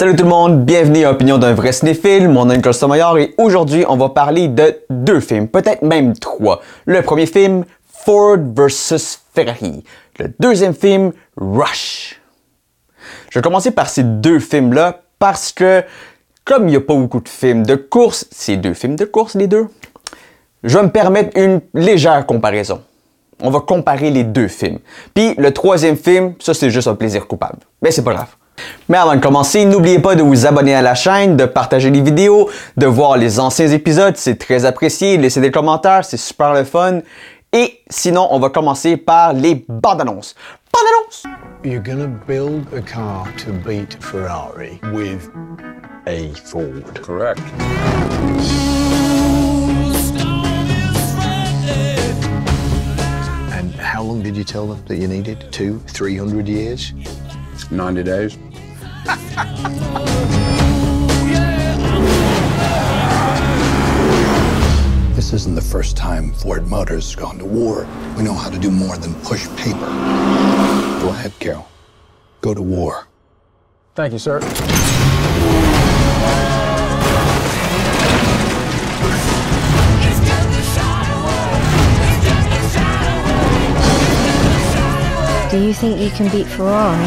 Salut tout le monde, bienvenue à Opinion d'un vrai cinéphile, mon nom est Costa Mayor et aujourd'hui on va parler de deux films, peut-être même trois. Le premier film, Ford vs Ferrari. Le deuxième film, Rush. Je vais commencer par ces deux films-là parce que, comme il n'y a pas beaucoup de films de course, c'est deux films de course les deux, je vais me permettre une légère comparaison. On va comparer les deux films. Puis le troisième film, ça c'est juste un plaisir coupable, mais c'est pas grave. Mais avant de commencer, n'oubliez pas de vous abonner à la chaîne, de partager les vidéos, de voir les anciens épisodes, c'est très apprécié, laissez des commentaires, c'est super le fun. Et sinon, on va commencer par les bandes-annonces. Bande-annonce! You're gonna build a car to beat Ferrari with a Ford. Correct. And how long did you tell them that you needed? 200-300 years? 90 days. This isn't the first time Ford Motors has gone to war. We know how to do more than push paper. Go ahead, Carroll. Go to war. Thank you, sir. Do you think you can beat Ferrari?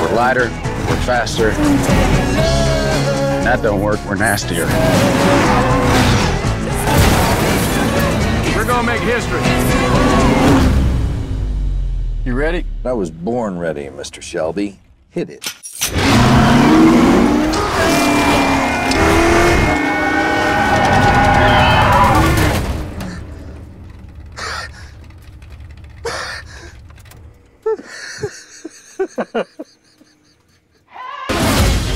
We're lighter, we're faster. When that don't work, we're nastier. We're gonna make history. You ready? I was born ready, Mr. Shelby. Hit it.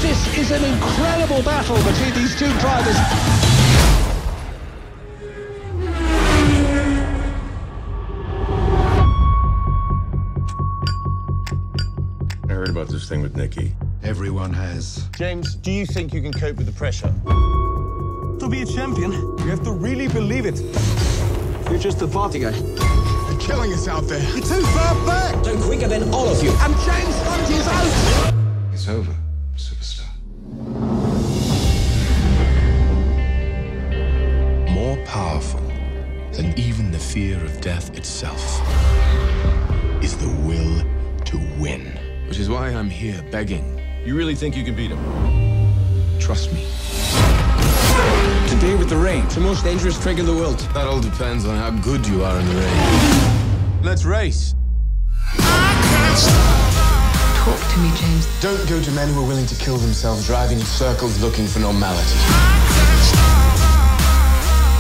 This is an incredible battle between these two drivers. I heard about this thing with Niki. Everyone has. James, do you think you can cope with the pressure? To be a champion, you have to really believe it. You're just a party guy. Killing us out there. You're too far back. I'm quicker than all of you. And James Hunt is out. It's over, superstar. More powerful than even the fear of death itself is the will to win. Which is why I'm here begging. You really think you can beat him? Trust me. Today with the rain, it's the most dangerous trick in the world. That all depends on how good you are in the rain. Let's race. Talk to me, James. Don't go to men who are willing to kill themselves driving in circles looking for normality.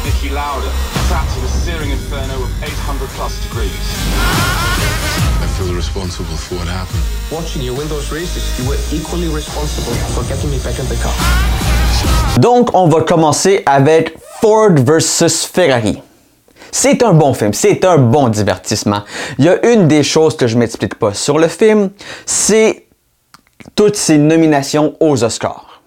Niki Lauda, trapped in a searing inferno of 800+ degrees. I feel responsible for what happened. Watching you win those races, you were equally responsible for getting me back in the car. Donc, on va commencer avec Ford vs Ferrari. C'est un bon film, c'est un bon divertissement. Il y a une des choses que je m'explique pas sur le film, c'est toutes ses nominations aux Oscars.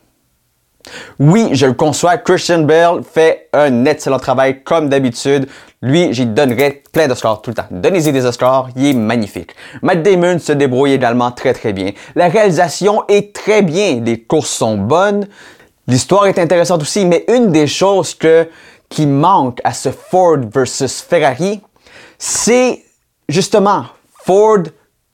Oui, je le conçois, Christian Bale fait un excellent travail comme d'habitude. Lui, j'y donnerais plein d'Oscars tout le temps. Donnez-y des Oscars, il est magnifique. Matt Damon se débrouille également très très bien. La réalisation est très bien, les courses sont bonnes. L'histoire est intéressante aussi, mais une des choses qui manque à ce Ford versus Ferrari, c'est justement Ford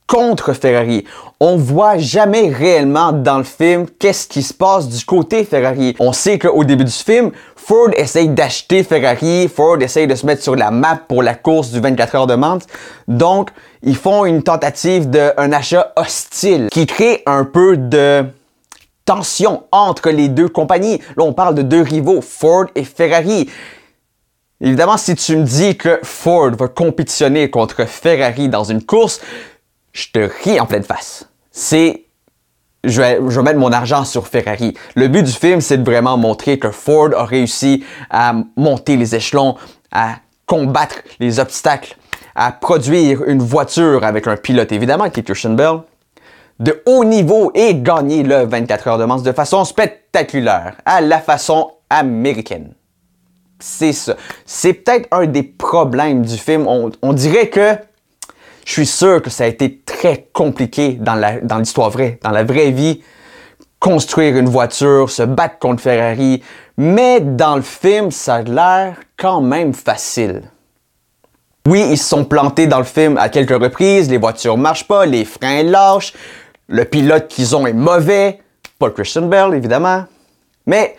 contre Ferrari. On voit jamais réellement dans le film qu'est-ce qui se passe du côté Ferrari. On sait qu'au début du film, Ford essaye d'acheter Ferrari, Ford essaye de se mettre sur la map pour la course du 24 heures de Mantes. Donc, ils font une tentative d'un achat hostile qui crée un peu de tension entre les deux compagnies. Là, on parle de deux rivaux, Ford et Ferrari. Évidemment, si tu me dis que Ford va compétitionner contre Ferrari dans une course, je te ris en pleine face. Je vais mettre mon argent sur Ferrari. Le but du film, c'est de vraiment montrer que Ford a réussi à monter les échelons, à combattre les obstacles, à produire une voiture avec un pilote, évidemment, qui est Christian Bale, de haut niveau et gagner le 24 heures de Mantes de façon spectaculaire, à la façon américaine. C'est ça. C'est peut-être un des problèmes du film. On dirait que Je suis sûr que ça a été très compliqué dans l'histoire vraie, dans la vraie vie, construire une voiture, se battre contre Ferrari, mais dans le film, ça a l'air quand même facile. Oui, ils se sont plantés dans le film à quelques reprises, les voitures marchent pas, les freins lâchent, le pilote qu'ils ont est mauvais, pas Christian Bale évidemment, mais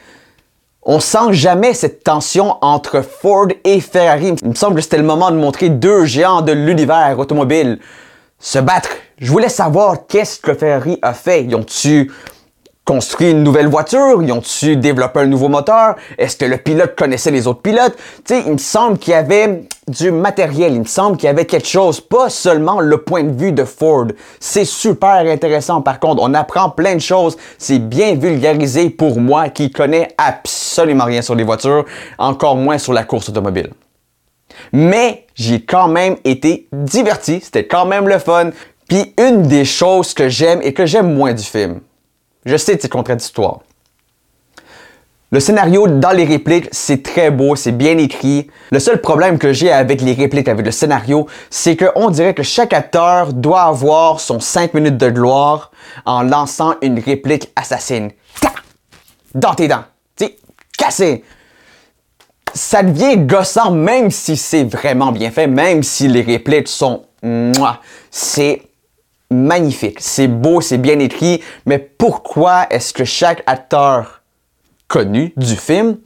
on sent jamais cette tension entre Ford et Ferrari. Il me semble que c'était le moment de montrer deux géants de l'univers automobile se battre. Je voulais savoir qu'est-ce que Ferrari a fait. Ils ont-tu construit une nouvelle voiture? Ils ont-tu développé un nouveau moteur? Est-ce que le pilote connaissait les autres pilotes? Tu sais, il me semble qu'il y avait du matériel. Il me semble qu'il y avait quelque chose. Pas seulement le point de vue de Ford. C'est super intéressant par contre. On apprend plein de choses. C'est bien vulgarisé pour moi qui connais absolument rien sur les voitures. Encore moins sur la course automobile. Mais j'ai quand même été diverti. C'était quand même le fun. Puis une des choses que j'aime et que j'aime moins du film. Je sais que c'est contradictoire. Le scénario dans les répliques, c'est très beau, c'est bien écrit. Le seul problème que j'ai avec les répliques, avec le scénario, c'est qu'on dirait que chaque acteur doit avoir son 5 minutes de gloire en lançant une réplique assassine. Dans tes dents. T'sais, cassé. Ça devient gossant même si c'est vraiment bien fait, même si les répliques sont... C'est... magnifique, c'est beau, c'est bien écrit, mais pourquoi est-ce que chaque acteur connu du film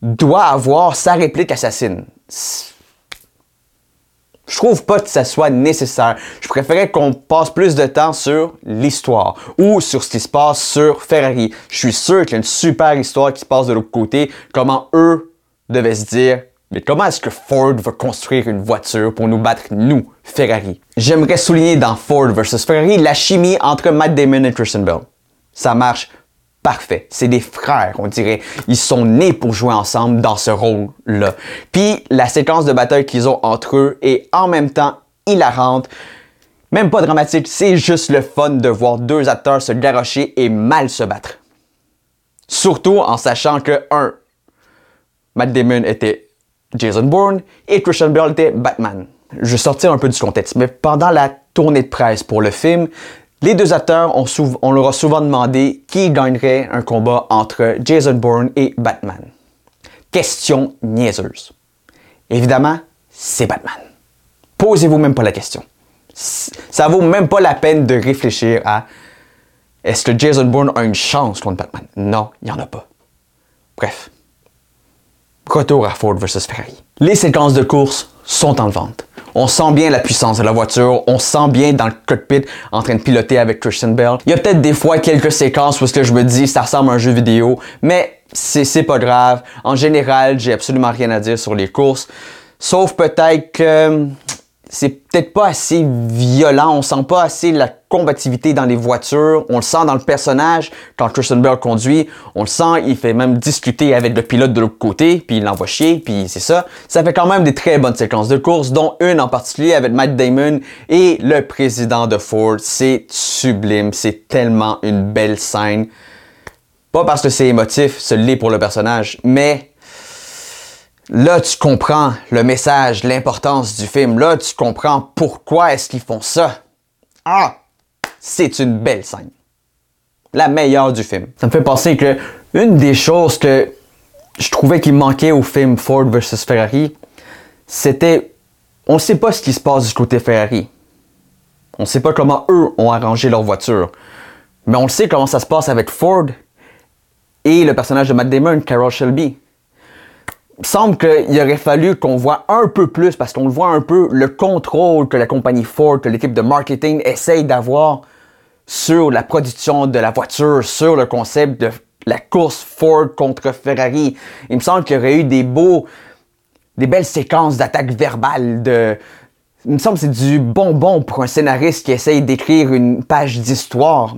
doit avoir sa réplique assassine? Je trouve pas que ça soit nécessaire. Je préférais qu'on passe plus de temps sur l'histoire ou sur ce qui se passe sur Ferrari. Je suis sûr qu'il y a une super histoire qui se passe de l'autre côté, comment eux devaient se dire... Mais comment est-ce que Ford va construire une voiture pour nous battre, nous, Ferrari? J'aimerais souligner dans Ford vs Ferrari la chimie entre Matt Damon et Christian Bale. Ça marche parfait. C'est des frères, on dirait. Ils sont nés pour jouer ensemble dans ce rôle-là. Puis la séquence de bataille qu'ils ont entre eux est en même temps hilarante. Même pas dramatique, c'est juste le fun de voir deux acteurs se garrocher et mal se battre. Surtout en sachant que, Matt Damon était... Jason Bourne et Christian Bale était Batman. Je vais sortir un peu du contexte, mais pendant la tournée de presse pour le film, les deux acteurs, on leur a souvent demandé qui gagnerait un combat entre Jason Bourne et Batman. Question niaiseuse. Évidemment, c'est Batman. Posez-vous même pas la question. Ça vaut même pas la peine de réfléchir à est-ce que Jason Bourne a une chance contre Batman? Non, il n'y en a pas. Bref. Retour à Ford vs Ferrari. Les séquences de course sont enlevantes. On sent bien la puissance de la voiture, on sent bien dans le cockpit en train de piloter avec Christian Bale. Il y a peut-être des fois quelques séquences où ce que je me dis ça ressemble à un jeu vidéo, mais c'est pas grave. En général, j'ai absolument rien à dire sur les courses, sauf peut-être que c'est peut-être pas assez violent, on sent pas assez la combativité dans les voitures, on le sent dans le personnage, quand Christian Bale conduit, on le sent, il fait même discuter avec le pilote de l'autre côté, puis il l'envoie chier, puis c'est ça. Ça fait quand même des très bonnes séquences de course, dont une en particulier avec Matt Damon et le président de Ford. C'est sublime, c'est tellement une belle scène. Pas parce que c'est émotif, ce l'est pour le personnage, mais... Là, tu comprends le message, l'importance du film. Là, tu comprends pourquoi est-ce qu'ils font ça. C'est une belle scène. La meilleure du film. Ça me fait penser que une des choses que je trouvais qui manquait au film Ford vs Ferrari, c'était... On ne sait pas ce qui se passe du côté Ferrari. On ne sait pas comment eux ont arrangé leur voiture. Mais on le sait comment ça se passe avec Ford et le personnage de Matt Damon, Carroll Shelby. Il semble qu'il aurait fallu qu'on voit un peu plus, parce qu'on le voit un peu, le contrôle que la compagnie Ford, que l'équipe de marketing essaye d'avoir sur la production de la voiture, sur le concept de la course Ford contre Ferrari. Il me semble qu'il y aurait eu des belles séquences d'attaques verbales. Il me semble que c'est du bonbon pour un scénariste qui essaye d'écrire une page d'histoire.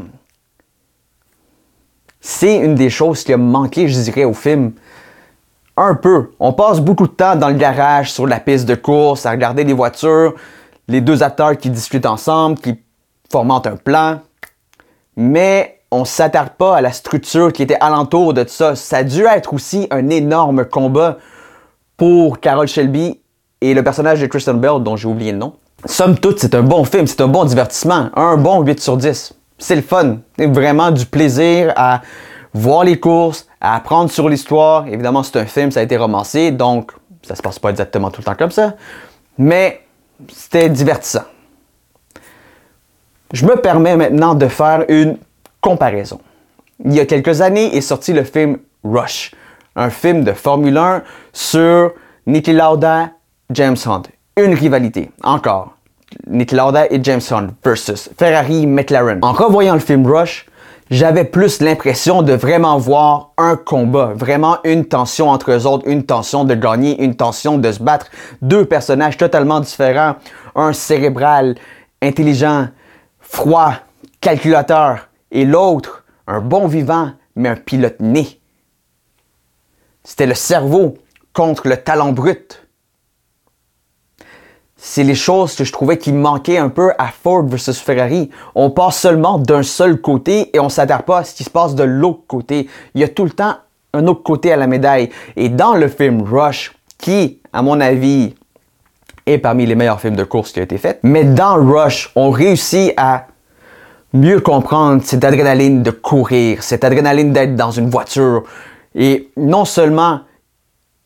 C'est une des choses qui a manqué, je dirais, au film. Un peu. On passe beaucoup de temps dans le garage, sur la piste de course, à regarder les voitures, les deux acteurs qui discutent ensemble, qui formentent un plan. Mais on ne s'attarde pas à la structure qui était alentour de ça. Ça a dû être aussi un énorme combat pour Carroll Shelby et le personnage de Christian Bale, dont j'ai oublié le nom. somme toute, c'est un bon film, c'est un bon divertissement. Un bon 8 sur 10. C'est le fun. C'est vraiment du plaisir à voir les courses, à apprendre sur l'histoire. Évidemment, c'est un film, ça a été romancé, donc ça se passe pas exactement tout le temps comme ça. Mais c'était divertissant. Je me permets maintenant de faire une comparaison. Il y a quelques années est sorti le film Rush, un film de Formule 1 sur Niki Lauda, James Hunt. Une rivalité, encore. Niki Lauda et James Hunt versus Ferrari, McLaren. En revoyant le film Rush, j'avais plus l'impression de vraiment voir un combat, vraiment une tension entre eux autres, une tension de gagner, une tension de se battre. Deux personnages totalement différents, un cérébral, intelligent, froid, calculateur, et l'autre, un bon vivant, mais un pilote né. C'était le cerveau contre le talent brut. C'est les choses que je trouvais qui manquaient un peu à Ford versus Ferrari. On passe seulement d'un seul côté et on ne s'attarde pas à ce qui se passe de l'autre côté. Il y a tout le temps un autre côté à la médaille. Et dans le film Rush, qui, à mon avis, est parmi les meilleurs films de course qui a été fait, mais dans Rush, on réussit à mieux comprendre cette adrénaline de courir, cette adrénaline d'être dans une voiture. Et non seulement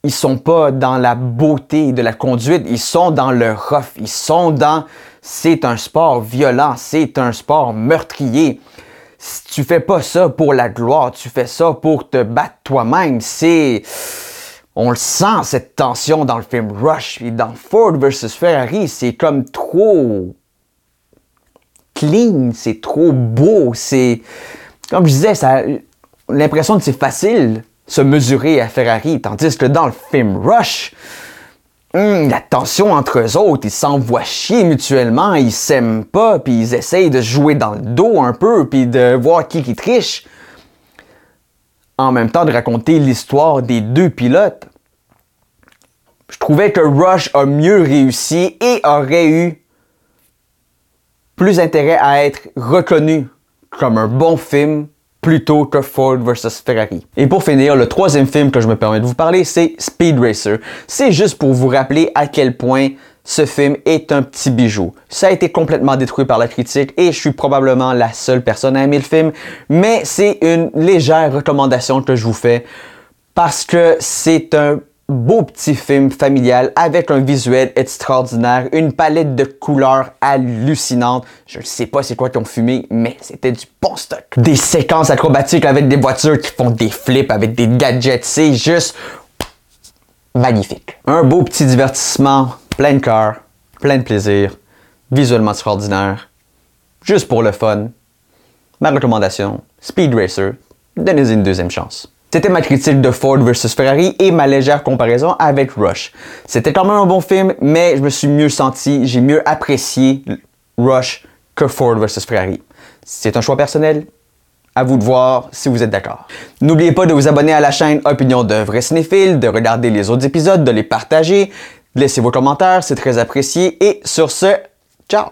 ils sont pas dans la beauté de la conduite, ils sont dans le rough, ils sont dans c'est un sport violent, c'est un sport meurtrier. Tu fais pas ça pour la gloire, tu fais ça pour te battre toi-même. C'est, on le sent cette tension dans le film Rush. Et dans Ford vs Ferrari, c'est comme trop clean, c'est trop beau, c'est, comme je disais, ça, l'impression que c'est facile se mesurer à Ferrari, tandis que dans le film Rush, la tension entre eux autres, ils s'envoient chier mutuellement, ils s'aiment pas, puis ils essayent de jouer dans le dos un peu, puis de voir qui triche. En même temps de raconter l'histoire des deux pilotes, je trouvais que Rush a mieux réussi et aurait eu plus intérêt à être reconnu comme un bon film plutôt que Ford versus Ferrari. Et pour finir, le troisième film que je me permets de vous parler, c'est Speed Racer. C'est juste pour vous rappeler à quel point ce film est un petit bijou. Ça a été complètement détruit par la critique et je suis probablement la seule personne à aimer le film, mais c'est une légère recommandation que je vous fais parce que c'est un beau petit film familial avec un visuel extraordinaire, une palette de couleurs hallucinante. Je ne sais pas c'est quoi qu'ils ont fumé, mais c'était du bon stock. Des séquences acrobatiques avec des voitures qui font des flips avec des gadgets, c'est juste magnifique. Un beau petit divertissement, plein de cœur, plein de plaisir, visuellement extraordinaire, juste pour le fun. Ma recommandation, Speed Racer, donnez-y une deuxième chance. C'était ma critique de Ford vs Ferrari et ma légère comparaison avec Rush. C'était quand même un bon film, mais je me suis mieux senti, j'ai mieux apprécié Rush que Ford vs Ferrari. C'est un choix personnel, à vous de voir si vous êtes d'accord. N'oubliez pas de vous abonner à la chaîne Opinion de vrais cinéphiles, de regarder les autres épisodes, de les partager, laissez vos commentaires, c'est très apprécié et sur ce, ciao!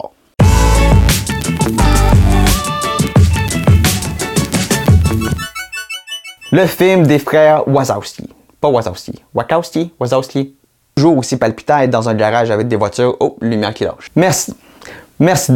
Le film des frères Wachowski. Pas Wachowski. Wachowski? Wachowski. Toujours aussi palpitant, être dans un garage avec des voitures. Oh, lumière qui lâche. Merci. Merci.